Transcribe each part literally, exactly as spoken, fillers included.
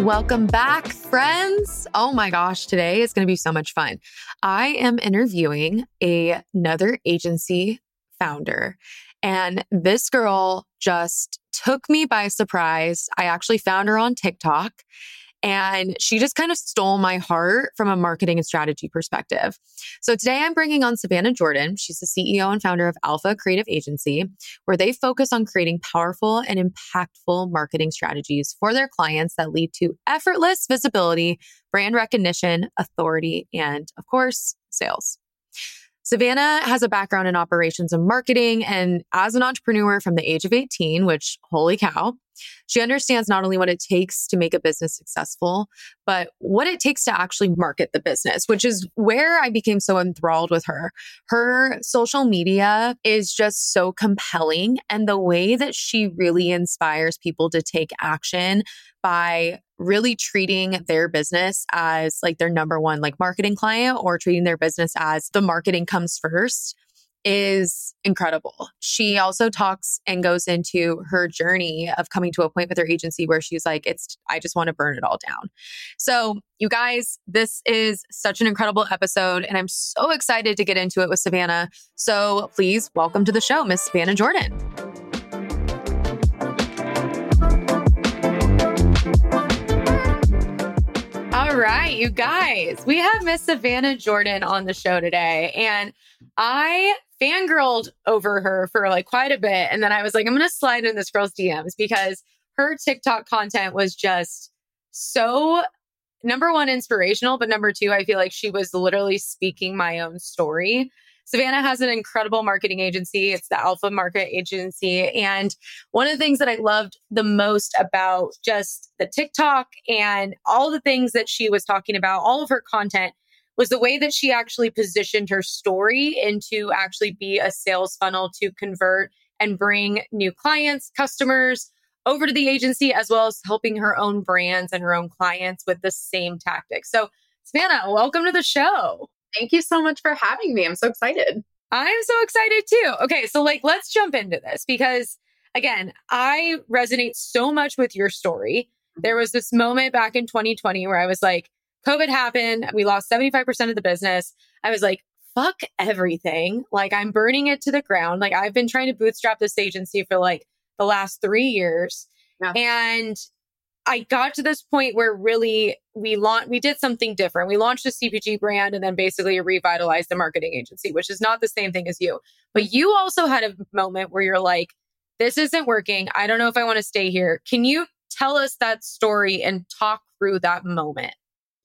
Welcome back, friends. Oh my gosh, today is going to be so much fun. I am interviewing a, another agency founder, and this girl just took me by surprise. I actually found her on TikTok, and she just kind of stole my heart from a marketing and strategy perspective. So today I'm bringing on Savannah Jordan. She's the C E O and founder of Alpha Creative Agency, where they focus on creating powerful and impactful marketing strategies for their clients that lead to effortless visibility, brand recognition, authority, and of course, sales. Savannah has a background in operations and marketing, and as an entrepreneur from the age of eighteen, which, holy cow, she understands not only what it takes to make a business successful, but what it takes to actually market the business, which is where I became so enthralled with her. Her social media is just so compelling, and the way that she really inspires people to take action by really treating their business as like their number one like marketing client, or treating their business as the marketing comes first, is incredible. She also talks and goes into her journey of coming to a point with her agency where she's like, it's, I just want to burn it all down. So you guys, this is such an incredible episode, and I'm so excited to get into it with Savannah. So please welcome to the show, Miss Savannah Jordan. All right, you guys, we have Miss Savannah Jordan on the show today, and I fangirled over her for like quite a bit. And then I was like, I'm going to slide in this girl's D Ms because her TikTok content was just so, number one, inspirational, but number two, I feel like she was literally speaking my own story. Savannah has an incredible marketing agency. It's the Alpha Market Agency. And one of the things that I loved the most about just the TikTok and all the things that she was talking about, all of her content, was the way that she actually positioned her story into actually be a sales funnel to convert and bring new clients, customers over to the agency, as well as helping her own brands and her own clients with the same tactics. So Savannah, welcome to the show. Thank you so much for having me. I'm so excited. I'm so excited too. Okay, so like, let's jump into this because again, I resonate so much with your story. There was this moment back in twenty twenty where I was like, COVID happened. We lost seventy-five percent of the business. I was like, fuck everything. Like, I'm burning it to the ground. Like, I've been trying to bootstrap this agency for like the last three years. Yeah. And I got to this point where really we launched, we did something different. We launched a C P G brand and then basically revitalized the marketing agency, which is not the same thing as you. But you also had a moment where you're like, this isn't working. I don't know if I want to stay here. Can you tell us that story and talk through that moment?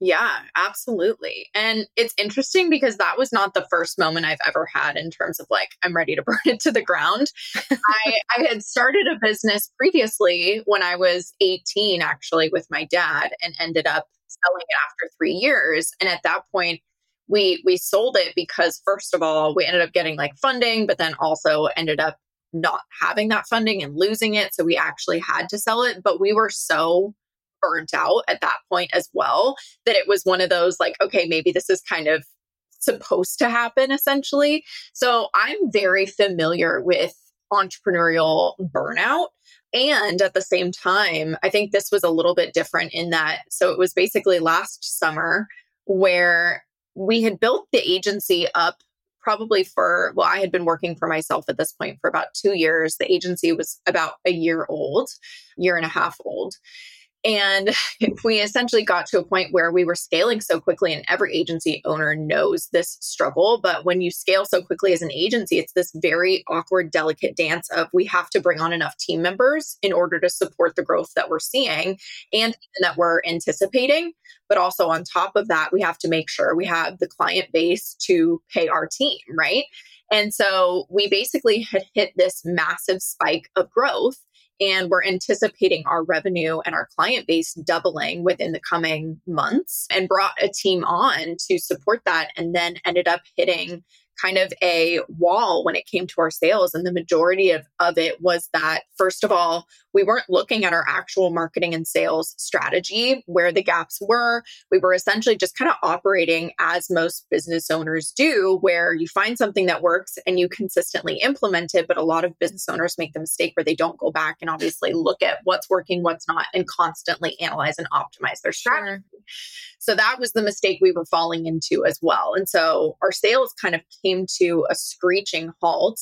Yeah, absolutely. And it's interesting because that was not the first moment I've ever had in terms of like, I'm ready to burn it to the ground. I, I had started a business previously when I was eighteen, actually, with my dad, and ended up selling it after three years. And at that point, we we sold it because, first of all, we ended up getting like funding, but then also ended up not having that funding and losing it. So we actually had to sell it, but we were so burnt out at that point as well, that it was one of those like, okay, maybe this is kind of supposed to happen essentially. So I'm very familiar with entrepreneurial burnout. And at the same time, I think this was a little bit different in that. So it was basically last summer where we had built the agency up probably for, well, I had been working for myself at this point for about two years. The agency was about a year old, year and a half old. And we essentially got to a point where we were scaling so quickly, and every agency owner knows this struggle. But when you scale so quickly as an agency, it's this very awkward, delicate dance of we have to bring on enough team members in order to support the growth that we're seeing and that we're anticipating. But also on top of that, we have to make sure we have the client base to pay our team, right? And so we basically had hit this massive spike of growth. And we're anticipating our revenue and our client base doubling within the coming months, and brought a team on to support that, and then ended up hitting kind of a wall when it came to our sales. And the majority of, of it was that, first of all, we weren't looking at our actual marketing and sales strategy, where the gaps were. We were essentially just kind of operating as most business owners do, where you find something that works and you consistently implement it. But a lot of business owners make the mistake where they don't go back and obviously look at what's working, what's not, and constantly analyze and optimize their strategy. Sure. So that was the mistake we were falling into as well. And so our sales kind of came to a screeching halt.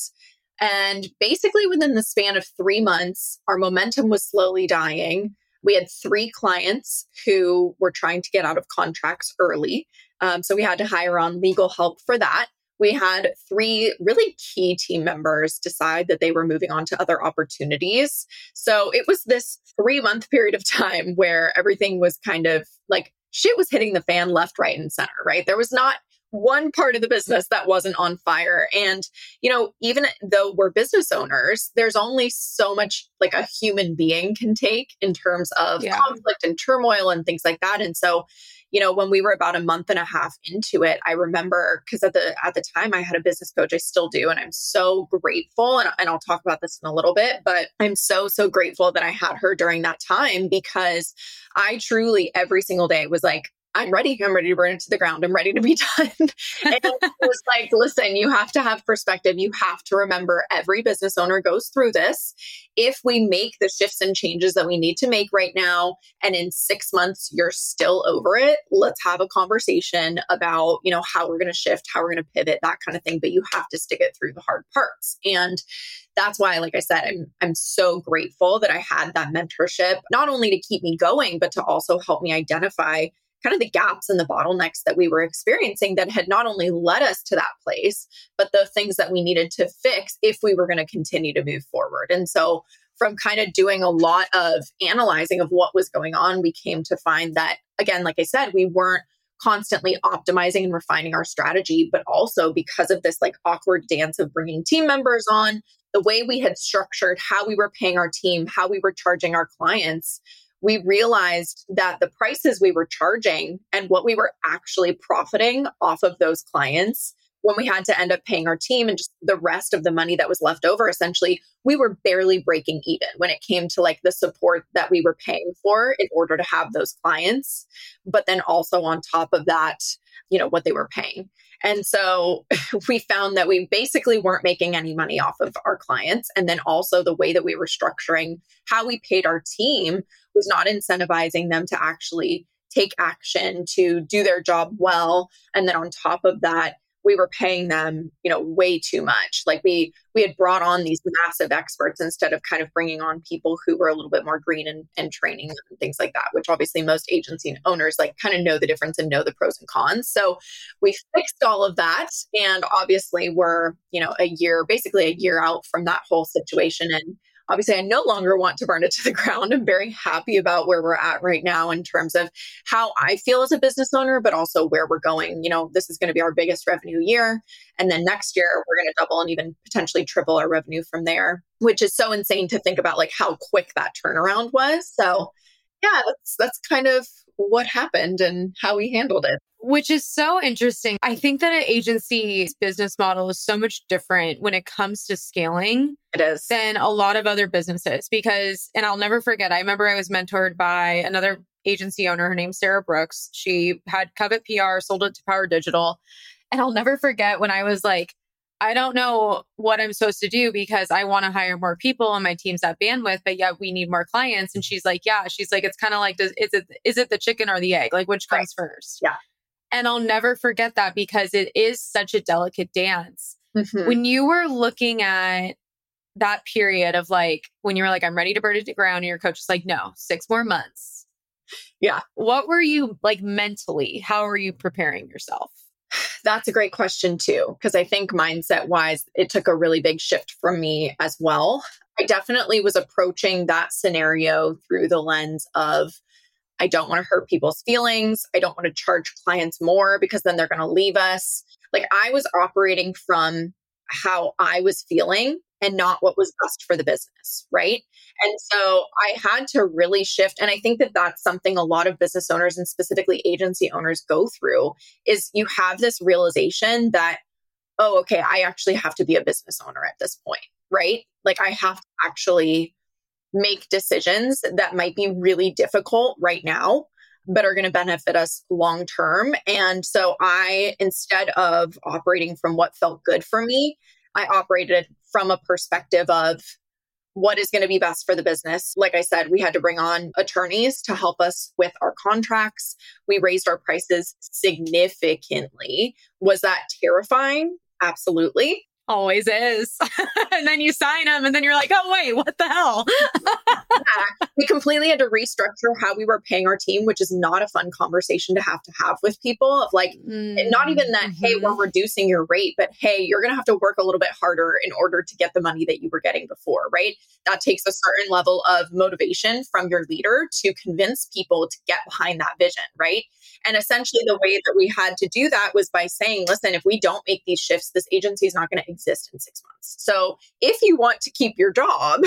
And basically within the span of three months, our momentum was slowly dying. We had three clients who were trying to get out of contracts early. Um, so we had to hire on legal help for that. We had three really key team members decide that they were moving on to other opportunities. So it was this three month period of time where everything was kind of like shit was hitting the fan left, right, and center, right? There was not one part of the business that wasn't on fire. And, you know, even though we're business owners, there's only so much like a human being can take in terms of yeah. conflict and turmoil and things like that. And so, you know, when we were about a month and a half into it, I remember, because at the at the time I had a business coach, I still do, and I'm so grateful. And, and I'll talk about this in a little bit, but I'm so, so grateful that I had her during that time, because I truly every single day was like, I'm ready. I'm ready to burn it to the ground. I'm ready to be done. And it was like, listen, you have to have perspective. You have to remember every business owner goes through this. If we make the shifts and changes that we need to make right now, and in six months, you're still over it, let's have a conversation about, you know, how we're going to shift, how we're going to pivot, that kind of thing. But you have to stick it through the hard parts. And that's why, like I said, I'm I'm so grateful that I had that mentorship, not only to keep me going, but to also help me identify kind of the gaps and the bottlenecks that we were experiencing that had not only led us to that place, but the things that we needed to fix if we were going to continue to move forward. And so from kind of doing a lot of analyzing of what was going on, we came to find that, again, like I said, we weren't constantly optimizing and refining our strategy, but also because of this like awkward dance of bringing team members on, the way we had structured how we were paying our team, how we were charging our clients, we realized that the prices we were charging and what we were actually profiting off of those clients, when we had to end up paying our team and just the rest of the money that was left over, essentially, we were barely breaking even when it came to like the support that we were paying for in order to have those clients. But then also on top of that, you know, what they were paying. And so we found that we basically weren't making any money off of our clients. And then also the way that we were structuring how we paid our team was not incentivizing them to actually take action, to do their job well. And then on top of that, we were paying them, you know, way too much. Like we we had brought on these massive experts instead of kind of bringing on people who were a little bit more green and, and training them and things like that, which obviously most agency and owners like kind of know the difference and know the pros and cons. So we fixed all of that. And obviously we're, you know, a year, basically a year out from that whole situation. And obviously, I no longer want to burn it to the ground. I'm very happy about where we're at right now in terms of how I feel as a business owner, but also where we're going. You know, this is going to be our biggest revenue year. And then next year, we're going to double and even potentially triple our revenue from there, which is so insane to think about, like how quick that turnaround was. So yeah, that's, that's kind of what happened and how we handled it. Which is so interesting. I think that an agency's business model is so much different when it comes to scaling it is. than a lot of other businesses because, and I'll never forget, I remember I was mentored by another agency owner. Her name's Sarah Brooks. She had Covet P R, sold it to Power Digital. And I'll never forget when I was like, I don't know what I'm supposed to do because I want to hire more people and my team's at bandwidth, but yet we need more clients. And she's like, yeah, she's like, it's kind of like, does, is it is it the chicken or the egg? Like which comes right. first? Yeah. And I'll never forget that because it is such a delicate dance. Mm-hmm. When you were looking at that period of like, when you were like, I'm ready to burn it to ground, and your coach is like, no, six more months. Yeah. What were you like mentally? How were you preparing yourself? That's a great question too, because I think mindset wise, it took a really big shift from me as well. I definitely was approaching that scenario through the lens of, I don't want to hurt people's feelings. I don't want to charge clients more because then they're going to leave us. Like I was operating from how I was feeling and not what was best for the business, right? And so I had to really shift. And I think that that's something a lot of business owners and specifically agency owners go through is you have this realization that, oh, okay, I actually have to be a business owner at this point, right? Like I have to actually make decisions that might be really difficult right now, but are going to benefit us long term. And so I, instead of operating from what felt good for me, I operated from a perspective of what is going to be best for the business. Like I said, we had to bring on attorneys to help us with our contracts. We raised our prices significantly. Was that terrifying? Absolutely. Always is. And then you sign them and then you're like, oh, wait, what the hell? Yeah, we completely had to restructure how we were paying our team, which is not a fun conversation to have to have with people of like, mm-hmm. not even that, hey, we're reducing your rate, but hey, you're going to have to work a little bit harder in order to get the money that you were getting before, right? That takes a certain level of motivation from your leader to convince people to get behind that vision, right? And essentially the way that we had to do that was by saying, listen, if we don't make these shifts, this agency is not going to exist in six months. So if you want to keep your job,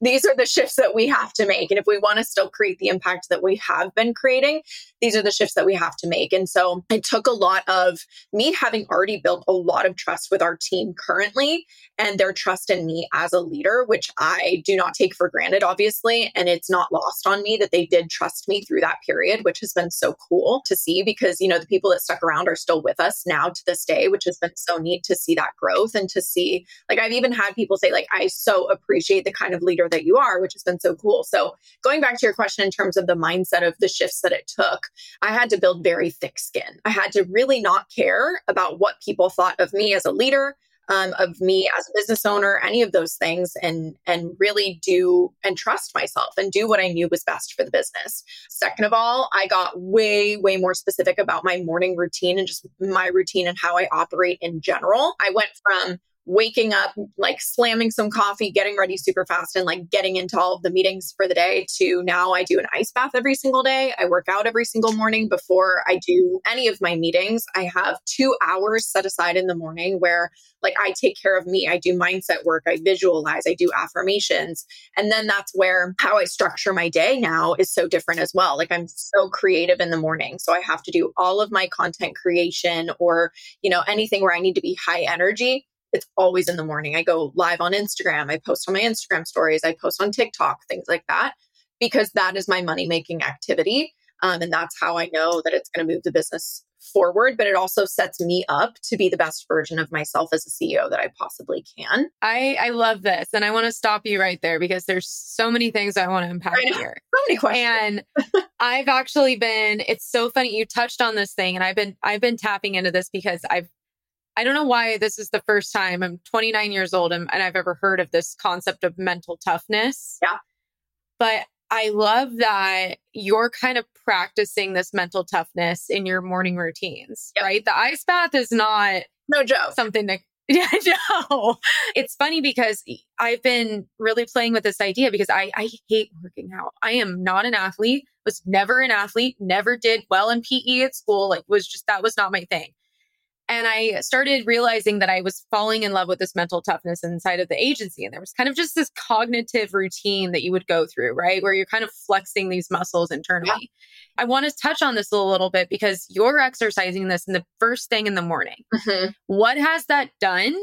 these are the shifts that we have to make. And if we want to still create the impact that we have been creating, these are the shifts that we have to make. And so it took a lot of me having already built a lot of trust with our team currently and their trust in me as a leader, which I do not take for granted, obviously. And it's not lost on me that they did trust me through that period, which has been so cool to see because, you know, the people that stuck around are still with us now to this day, which has been so neat to see that growth and to see, like, I've even had people say, like, I so appreciate the kind of leader that you are, which has been so cool. So going back to your question in terms of the mindset of the shifts that it took, I had to build very thick skin. I had to really not care about what people thought of me as a leader, um, of me as a business owner, any of those things, and and really do and trust myself and do what I knew was best for the business. Second of all, I got way, way more specific about my morning routine and just my routine and how I operate in general. I went from waking up, like slamming some coffee, getting ready super fast and like getting into all of the meetings for the day to now I do an ice bath every single day. I work out every single morning before I do any of my meetings. I have two hours set aside in the morning where like I take care of me. I do mindset work. I visualize. I do affirmations. And then that's where how I structure my day now is so different as well. Like I'm so creative in the morning. So I have to do all of my content creation or, you know, anything where I need to be high energy. It's always in the morning. I go live on Instagram. I post on my Instagram stories. I post on TikTok, things like that, because that is my money-making activity. Um, and that's how I know that it's going to move the business forward. But it also sets me up to be the best version of myself as a C E O that I possibly can. I, I love this. And I want to stop you right there because there's so many things I want to unpack here. So many questions. And I've actually been, it's so funny. You touched on this thing and I've been, I've been tapping into this because I've I don't know why this is the first time I'm twenty-nine years old and, and I've ever heard of this concept of mental toughness. Yeah. But I love that you're kind of practicing this mental toughness in your morning routines, yep. right? The ice bath is not no joke. Something that, yeah, no. It's funny because I've been really playing with this idea because I, I hate working out. I am not an athlete, was never an athlete, never did well in P E at school. Like was just, that was not my thing. And I started realizing that I was falling in love with this mental toughness inside of the agency. And there was kind of just this cognitive routine that you would go through, right? Where you're kind of flexing these muscles internally. Yeah. I want to touch on this a little bit because you're exercising this in the first thing in the morning. Mm-hmm. What has that done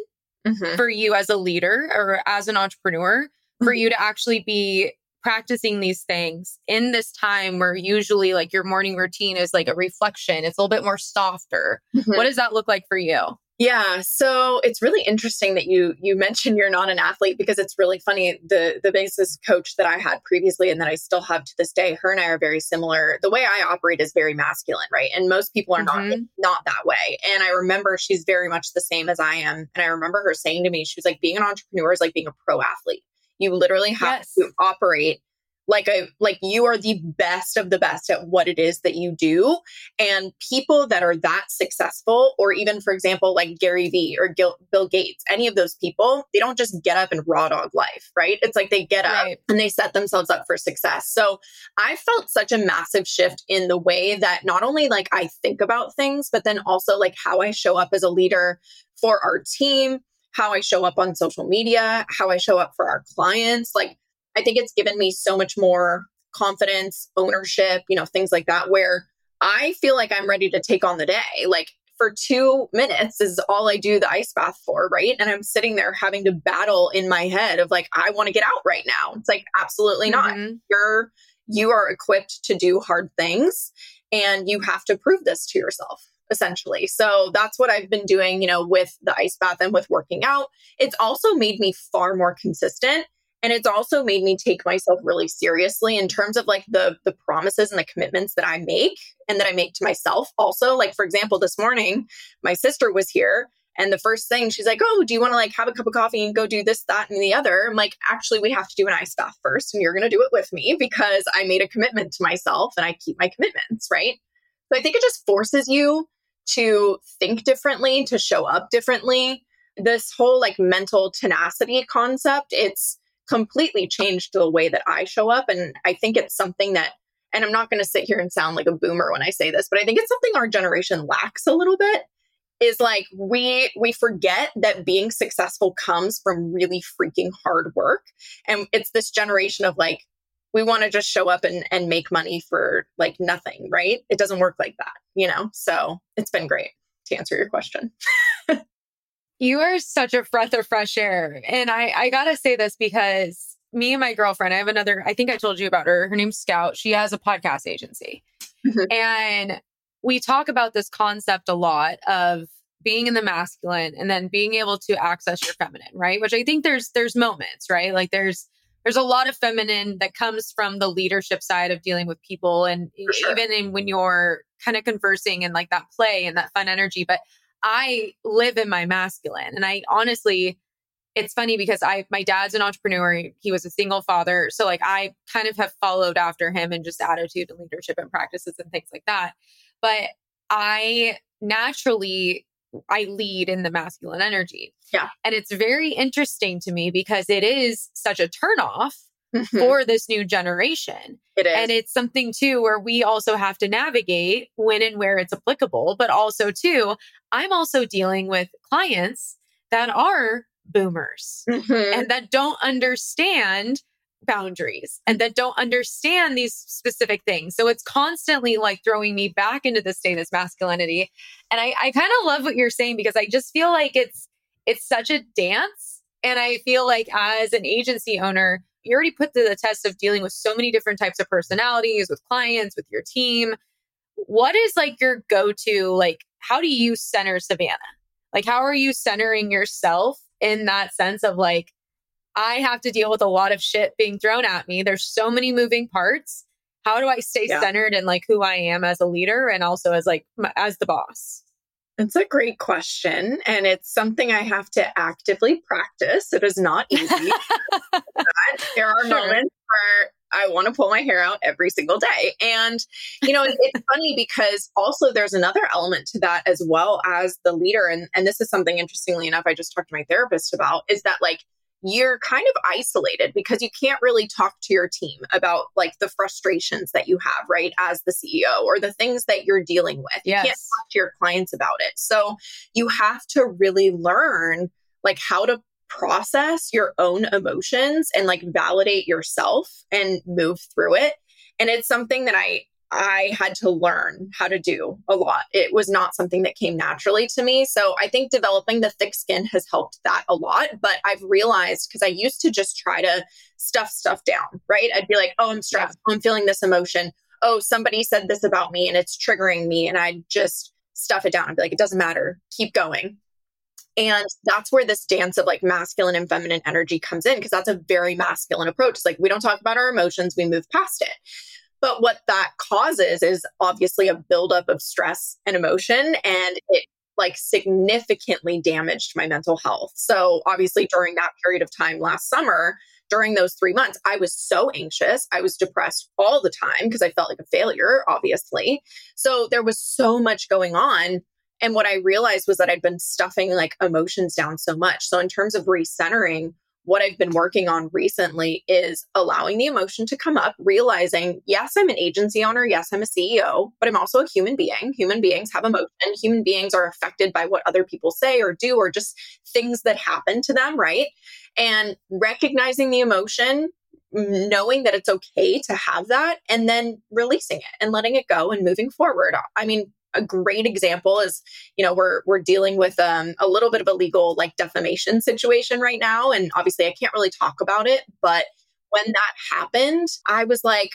mm-hmm. for you as a leader or as an entrepreneur mm-hmm. for you to actually be practicing these things in this time where usually like your morning routine is like a reflection, it's a little bit more softer. Mm-hmm. What does that look like for you? Yeah. So it's really interesting that you, you mentioned you're not an athlete because it's really funny. The, the business coach that I had previously and that I still have to this day, her and I are very similar. The way I operate is very masculine, right? And most people are mm-hmm. not, not that way. And I remember she's very much the same as I am. And I remember her saying to me, she was like, being an entrepreneur is like being a pro athlete. You literally have yes. to operate Like I, like you are the best of the best at what it is that you do. And people that are that successful, or even, for example, like Gary Vee or Gil- Bill Gates, any of those people, they don't just get up and raw dog life, right? It's like they get up right. and they set themselves up for success. So I felt such a massive shift in the way that not only like I think about things, but then also like how I show up as a leader for our team, how I show up on social media, how I show up for our clients. Like, I think it's given me so much more confidence, ownership, you know, things like that, where I feel like I'm ready to take on the day. Like for two minutes is all I do the ice bath for, right? And I'm sitting there having to battle in my head of like, I want to get out right now. It's like, absolutely not. Mm-hmm. You're, you are equipped to do hard things and you have to prove this to yourself, essentially. So that's what I've been doing, you know, with the ice bath and with working out. It's also made me far more consistent. And it's also made me take myself really seriously in terms of like the the promises and the commitments that I make and that I make to myself. Also, like, for example, this morning, my sister was here and the first thing she's like, oh, do you want to like have a cup of coffee and go do this, that, and the other? I'm like, actually, we have to do an ice bath first and you're going to do it with me because I made a commitment to myself and I keep my commitments, right? So I think it just forces you to think differently, to show up differently. This whole like mental tenacity concept, it's completely changed the way that I show up. And I think it's something that, and I'm not going to sit here and sound like a boomer when I say this, but I think it's something our generation lacks a little bit, is like, we, we forget that being successful comes from really freaking hard work. And it's this generation of like, we want to just show up and, and make money for like nothing, right? It doesn't work like that, you know? So it's been great to answer your question. You are such a breath of fresh air. And I, I got to say this because me and my girlfriend, I have another, I think I told you about her. Her name's Scout. She has a podcast agency. Mm-hmm. And we talk about this concept a lot of being in the masculine and then being able to access your feminine, right? Which I think there's, there's moments, right? Like there's, there's a lot of feminine that comes from the leadership side of dealing with people. And For sure. even in, when you're kind of conversing and like that play and that fun energy, but I live in my masculine. And I honestly, it's funny because I, my dad's an entrepreneur. He was a single father. So like, I kind of have followed after him in just attitude and leadership and practices and things like that. But I naturally, I lead in the masculine energy. Yeah. And it's very interesting to me because it is such a turnoff mm-hmm. for this new generation. It is. And it's something too, where we also have to navigate when and where it's applicable, but also too, I'm also dealing with clients that are boomers mm-hmm. and that don't understand boundaries and that don't understand these specific things. So it's constantly like throwing me back into this state of masculinity. And I, I kind of love what you're saying because I just feel like it's, it's such a dance. And I feel like as an agency owner, you already put to the test of dealing with so many different types of personalities, with clients, with your team. What is like your go-to, like, how do you center Savannah? Like, how are you centering yourself in that sense of like, I have to deal with a lot of shit being thrown at me. There's so many moving parts. How do I stay yeah. centered in like who I am as a leader and also as like, my, as the boss? It's a great question. And it's something I have to actively practice. It is not easy. There are sure. moments where I want to pull my hair out every single day. And, you know, it's, it's funny because also there's another element to that as well as the leader. And, and this is something, interestingly enough, I just talked to my therapist about, is that like, you're kind of isolated because you can't really talk to your team about like the frustrations that you have, right? As the C E O or the things that you're dealing with. Yes. You can't talk to your clients about it. So you have to really learn like how to process your own emotions and like validate yourself and move through it. And it's something that I, I had to learn how to do a lot. It was not something that came naturally to me. So I think developing the thick skin has helped that a lot. But I've realized, because I used to just try to stuff stuff down, right? I'd be like, oh, I'm stressed. Yeah. Oh, I'm feeling this emotion. Oh, somebody said this about me and it's triggering me. And I'd just stuff it down. I'd be like, it doesn't matter. Keep going. And that's where this dance of like masculine and feminine energy comes in, because that's a very masculine approach. It's like, we don't talk about our emotions. We move past it. But what that causes is obviously a buildup of stress and emotion, and it like significantly damaged my mental health. So obviously during that period of time last summer, during those three months, I was so anxious. I was depressed all the time because I felt like a failure, obviously. So there was so much going on. And what I realized was that I'd been stuffing like emotions down so much. So in terms of recentering, what I've been working on recently is allowing the emotion to come up, realizing, yes, I'm an agency owner. Yes, I'm a C E O, but I'm also a human being. Human beings have emotion. Human beings are affected by what other people say or do, or just things that happen to them, right? And recognizing the emotion, knowing that it's okay to have that, and then releasing it and letting it go and moving forward. I mean, a great example is, you know, we're we're dealing with um, a little bit of a legal like defamation situation right now. And obviously I can't really talk about it. But when that happened, I was like,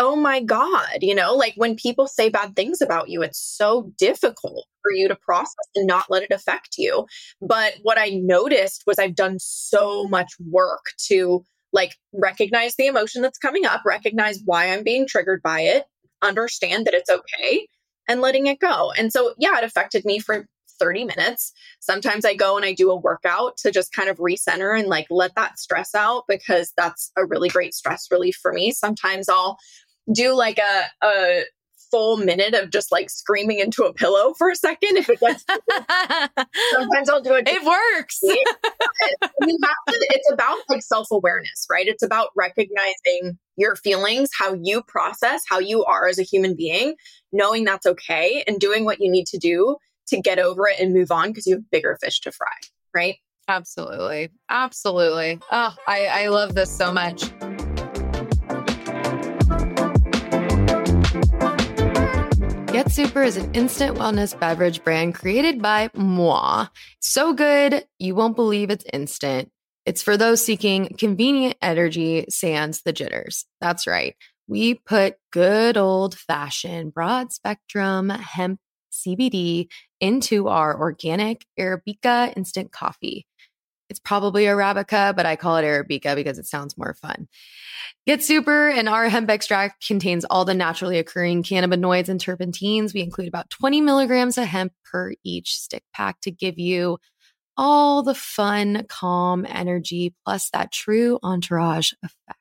oh my God, you know, like when people say bad things about you, it's so difficult for you to process and not let it affect you. But what I noticed was I've done so much work to like recognize the emotion that's coming up, recognize why I'm being triggered by it, understand that it's okay, and letting it go. And so, yeah, it affected me for thirty minutes. Sometimes I go and I do a workout to just kind of recenter and like let that stress out, because that's a really great stress relief for me. Sometimes I'll do like a, a full minute of just like screaming into a pillow for a second. If it gets, sometimes I'll do it. It works. We have to, it's about like self-awareness, right? It's about recognizing your feelings, how you process, how you are as a human being, knowing that's okay, and doing what you need to do to get over it and move on, because you have bigger fish to fry, right? Absolutely. Absolutely. Oh, I, I love this so much. GetSuper is an instant wellness beverage brand created by moi. So good, you won't believe it's instant. It's for those seeking convenient energy sans the jitters. That's right. We put good old-fashioned broad-spectrum hemp C B D into our organic Arabica instant coffee. It's probably Arabica, but I call it Arabica because it sounds more fun. GetSuper and our hemp extract contains all the naturally occurring cannabinoids and terpenes. We include about twenty milligrams of hemp per each stick pack to give you all the fun, calm energy, plus that true entourage effect.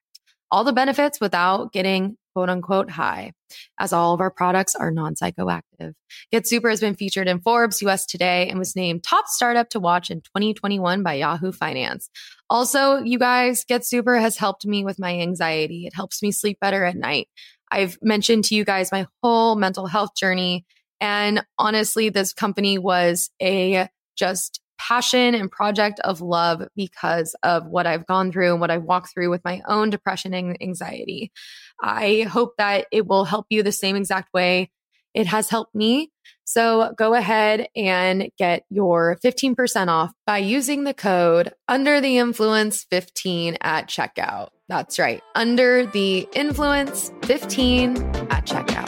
All the benefits without getting quote unquote high, as all of our products are non-psychoactive. GetSuper has been featured in Forbes, U S Today, and was named top startup to watch in twenty twenty-one by Yahoo Finance. Also, you guys, GetSuper has helped me with my anxiety. It helps me sleep better at night. I've mentioned to you guys my whole mental health journey. And honestly, this company was a just passion and project of love because of what I've gone through and what I've walked through with my own depression and anxiety. I hope that it will help you the same exact way it has helped me. So go ahead and get your fifteen percent off by using the code under the influence fifteen at checkout. That's right. under the influence fifteen at checkout.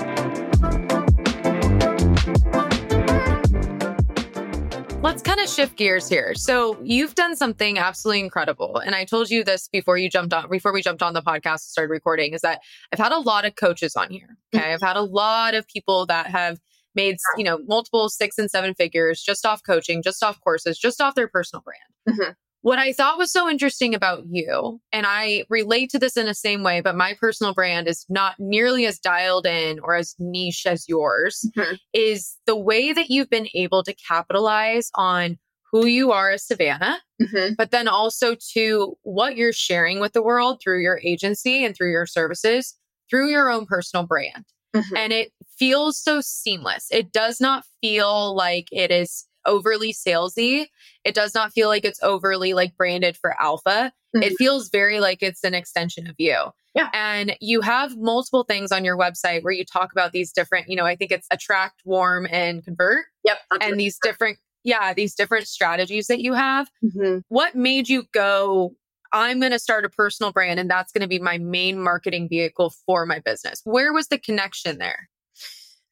Let's kind of shift gears here. So you've done something absolutely incredible. And I told you this before you jumped on, before we jumped on the podcast and started recording, is that I've had a lot of coaches on here. Okay. Mm-hmm. I've had a lot of people that have made, you know, multiple six and seven figures just off coaching, just off courses, just off their personal brand. Mm-hmm. What I thought was so interesting about you, and I relate to this in the same way, but my personal brand is not nearly as dialed in or as niche as yours, mm-hmm. is the way that you've been able to capitalize on who you are as Savannah, mm-hmm. but then also to what you're sharing with the world through your agency and through your services, through your own personal brand. Mm-hmm. And it feels so seamless. It does not feel like it is overly salesy. It does not feel like it's overly like branded for alpha. Mm-hmm. It feels very like it's an extension of you. Yeah. And you have multiple things on your website where you talk about these different, you know, I think it's attract, warm, and convert. Yep. And these different, yeah, these different strategies that you have. Mm-hmm. What made you go, I'm going to start a personal brand and that's going to be my main marketing vehicle for my business? Where was the connection there?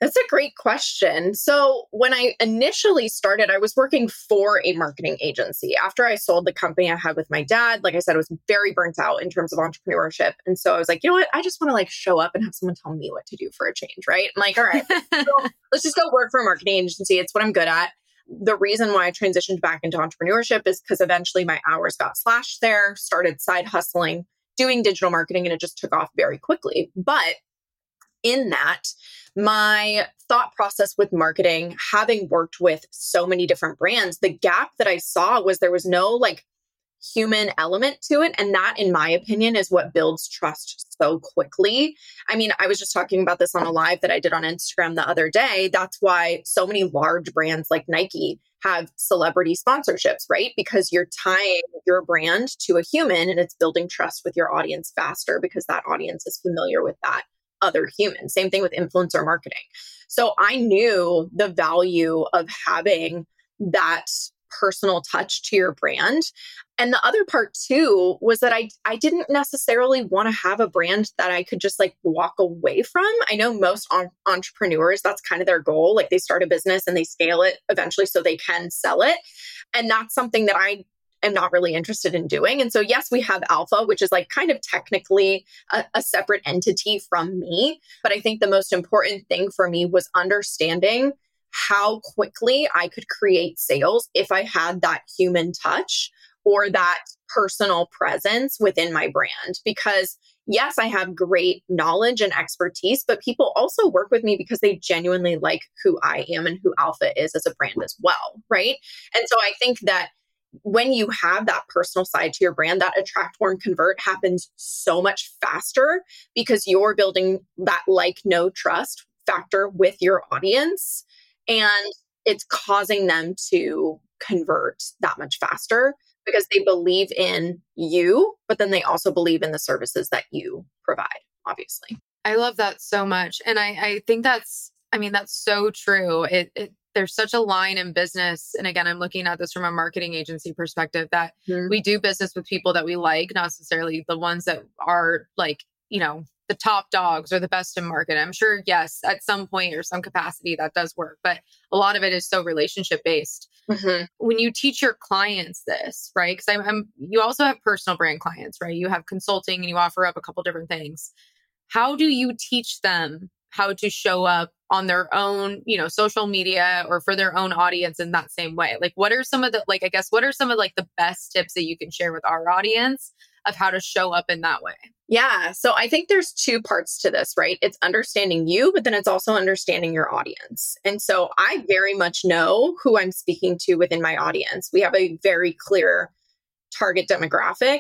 That's a great question. So when I initially started, I was working for a marketing agency. After I sold the company I had with my dad, like I said, I was very burnt out in terms of entrepreneurship. And so I was like, you know what? I just want to like show up and have someone tell me what to do for a change, right? I'm like, all right, let's just go work for a marketing agency. It's what I'm good at. the reason why I transitioned back into entrepreneurship is because eventually my hours got slashed there, started side hustling, doing digital marketing, and it just took off very quickly. But in that, my thought process with marketing, having worked with so many different brands, the gap that I saw was there was no like human element to it. And that, in my opinion, is what builds trust so quickly. I mean, I was just talking about this on a live that I did on Instagram the other day. That's why so many large brands like Nike have celebrity sponsorships, right? Because you're tying your brand to a human and it's building trust with your audience faster because that audience is familiar with that other human. Same thing with influencer marketing. So I knew the value of having that personal touch to your brand. And the other part too was that I I didn't necessarily want to have a brand that I could just like walk away from. I know most on- entrepreneurs, that's kind of their goal. Like they start a business and they scale it eventually so they can sell it. And that's something that I am not really interested in doing. And so yes, we have Alpha, which is like kind of technically a, a separate entity from me. But I think the most important thing for me was understanding how quickly I could create sales if I had that human touch or that personal presence within my brand. Because yes, I have great knowledge and expertise, but people also work with me because they genuinely like who I am and who Alpha is as a brand as well, right? And so I think that when you have that personal side to your brand, that attract, warm, convert happens so much faster because you're building that like, no trust factor with your audience. And it's causing them to convert that much faster because they believe in you, but then they also believe in the services that you provide, obviously. I love that so much. And I, I think that's, I mean, that's so true. It, it there's such a line in business. And again, I'm looking at this from a marketing agency perspective that mm-hmm. we do business with people that we like, not necessarily the ones that are like, you know, the top dogs or the best in market. I'm sure, yes, at some point or some capacity that does work, but a lot of it is so relationship based. Mm-hmm. When you teach your clients this, right? Because I'm, I'm, you also have personal brand clients, right? You have consulting and you offer up a couple different things. How do you teach them how to show up on their own, you know, social media or for their own audience in that same way? Like, what are some of the, like, I guess, what are some of like the best tips that you can share with our audience of how to show up in that way? Yeah. So I think there's two parts to this, right? It's understanding you, but then it's also understanding your audience. And so I very much know who I'm speaking to within my audience. We have a very clear target demographic.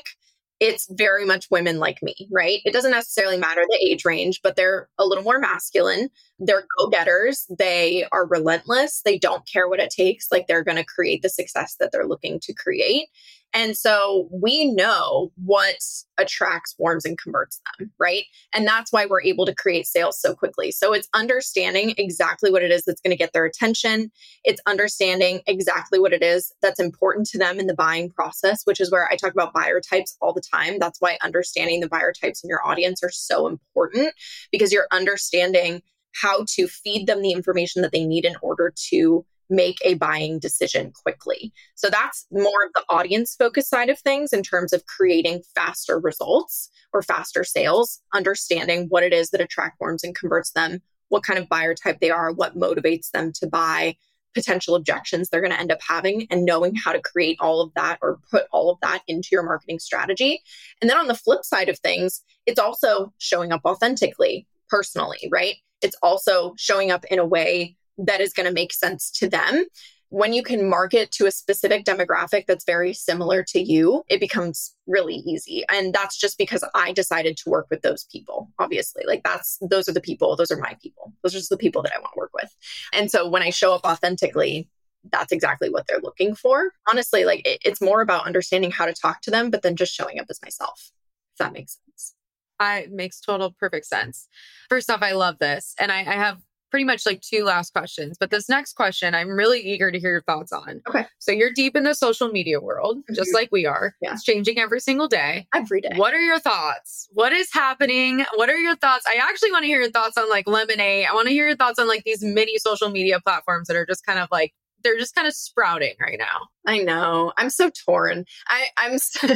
It's very much women like me, right? It doesn't necessarily matter the age range, but they're a little more masculine. They're go-getters. They are relentless. They don't care what it takes. Like they're going to create the success that they're looking to create. And so we know what attracts, warms, and converts them, right? And that's why we're able to create sales so quickly. So it's understanding exactly what it is that's going to get their attention. It's understanding exactly what it is that's important to them in the buying process, which is where I talk about buyer types all the time. That's why understanding the buyer types in your audience are so important, because you're understanding how to feed them the information that they need in order to make a buying decision quickly. So that's more of the audience focused side of things in terms of creating faster results or faster sales, understanding what it is that attracts, warms, and converts them, what kind of buyer type they are, what motivates them to buy, potential objections they're going to end up having, and knowing how to create all of that or put all of that into your marketing strategy. And then on the flip side of things, it's also showing up authentically, personally, right? It's also showing up in a way that is going to make sense to them. When you can market to a specific demographic that's very similar to you, it becomes really easy. And that's just because I decided to work with those people, obviously. Like that's, those are the people, those are my people. Those are just the people that I want to work with. And so when I show up authentically, that's exactly what they're looking for. Honestly, like it, it's more about understanding how to talk to them, but then just showing up as myself, if that makes sense. I, it makes total perfect sense. First off, I love this. And I, I have pretty much like two last questions. But this next question, I'm really eager to hear your thoughts on. Okay. So you're deep in the social media world, mm-hmm. just like we are. Yeah. It's changing every single day. Every day. What are your thoughts? What is happening? What are your thoughts? I actually want to hear your thoughts on like Lemonade. I want to hear your thoughts on like these mini social media platforms that are just kind of like, they're just kind of sprouting right now. I know. I'm so torn. I, I'm so,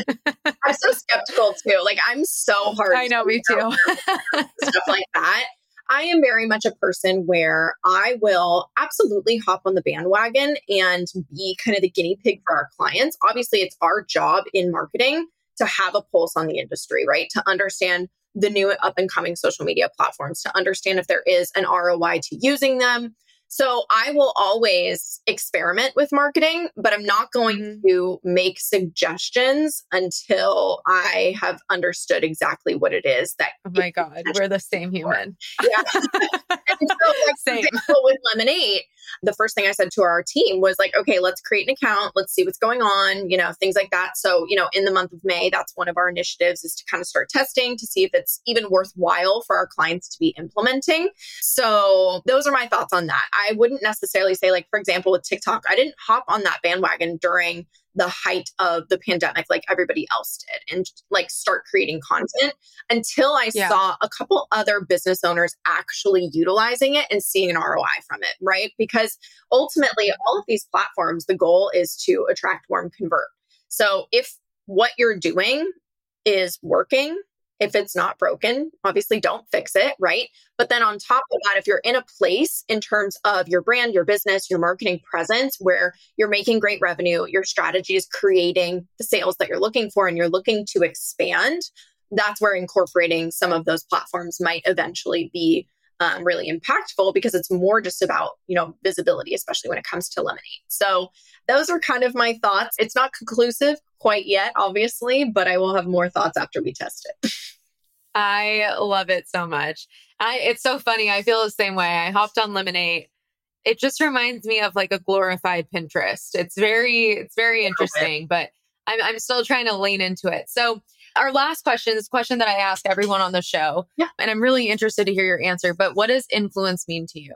I'm so skeptical too. Like I'm so hard. I know, me too. Stuff like that. I am very much a person where I will absolutely hop on the bandwagon and be kind of the guinea pig for our clients. Obviously, it's our job in marketing to have a pulse on the industry, right? To understand the new up and coming social media platforms, to understand if there is an R O I to using them. So I will always experiment with marketing, but I'm not going to make suggestions until I have understood exactly what it is that... Oh my God, we're the same human. Yeah. And so like, same. With Lemonade, the first thing I said to our team was like, okay, let's create an account. Let's see what's going on, you know, things like that. So, you know, in the month of May, that's one of our initiatives is to kind of start testing to see if it's even worthwhile for our clients to be implementing. So those are my thoughts on that. I wouldn't necessarily say, like, for example, with TikTok, I didn't hop on that bandwagon during the height of the pandemic like everybody else did and like start creating content until I yeah. saw a couple other business owners actually utilizing it and seeing an R O I from it, right? Because ultimately all of these platforms, the goal is to attract, warm, convert. So if what you're doing is working, if it's not broken, obviously don't fix it, right? But then on top of that, if you're in a place in terms of your brand, your business, your marketing presence, where you're making great revenue, your strategy is creating the sales that you're looking for and you're looking to expand, that's where incorporating some of those platforms might eventually be um, really impactful because it's more just about, you know, visibility, especially when it comes to Lemonade. So those are kind of my thoughts. It's not conclusive quite yet, obviously, but I will have more thoughts after we test it. I love it so much. I, it's so funny. I feel the same way. I hopped on Lemonade. It just reminds me of like a glorified Pinterest. It's very, it's very interesting, but I'm, I'm still trying to lean into it. So our last question, this question that I ask everyone on the show, yeah. and I'm really interested to hear your answer, but what does influence mean to you?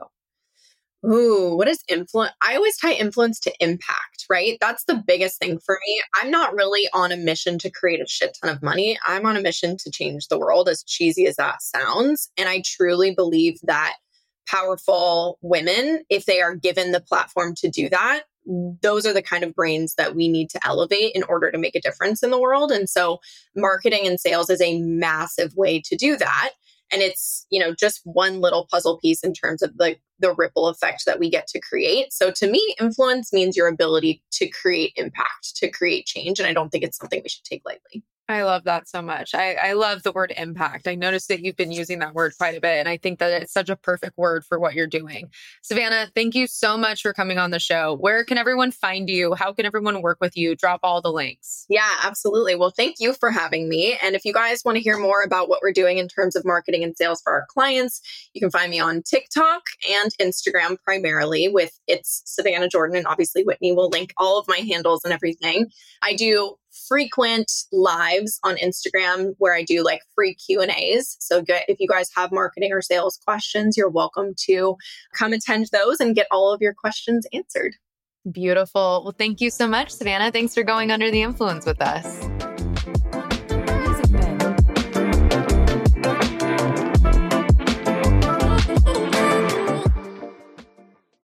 Ooh, what is influence? I always tie influence to impact, right? That's the biggest thing for me. I'm not really on a mission to create a shit ton of money. I'm on a mission to change the world, as cheesy as that sounds. And I truly believe that powerful women, if they are given the platform to do that, those are the kind of brains that we need to elevate in order to make a difference in the world. And so marketing and sales is a massive way to do that. And it's, you know, just one little puzzle piece in terms of the, the ripple effect that we get to create. So to me, influence means your ability to create impact, to create change. And I don't think it's something we should take lightly. I love that so much. I, I love the word impact. I noticed that you've been using that word quite a bit. And I think that it's such a perfect word for what you're doing. Savannah, thank you so much for coming on the show. Where can everyone find you? How can everyone work with you? Drop all the links. Yeah, absolutely. Well, thank you for having me. And if you guys want to hear more about what we're doing in terms of marketing and sales for our clients, you can find me on TikTok and Instagram primarily with It's Savannah Jordan. And obviously Whitney will link all of my handles and everything. I do frequent lives on Instagram where I do like free Q and A's. So get, if you guys have marketing or sales questions, you're welcome to come attend those and get all of your questions answered. Beautiful. Well, thank you so much, Savannah. Thanks for going under the influence with us.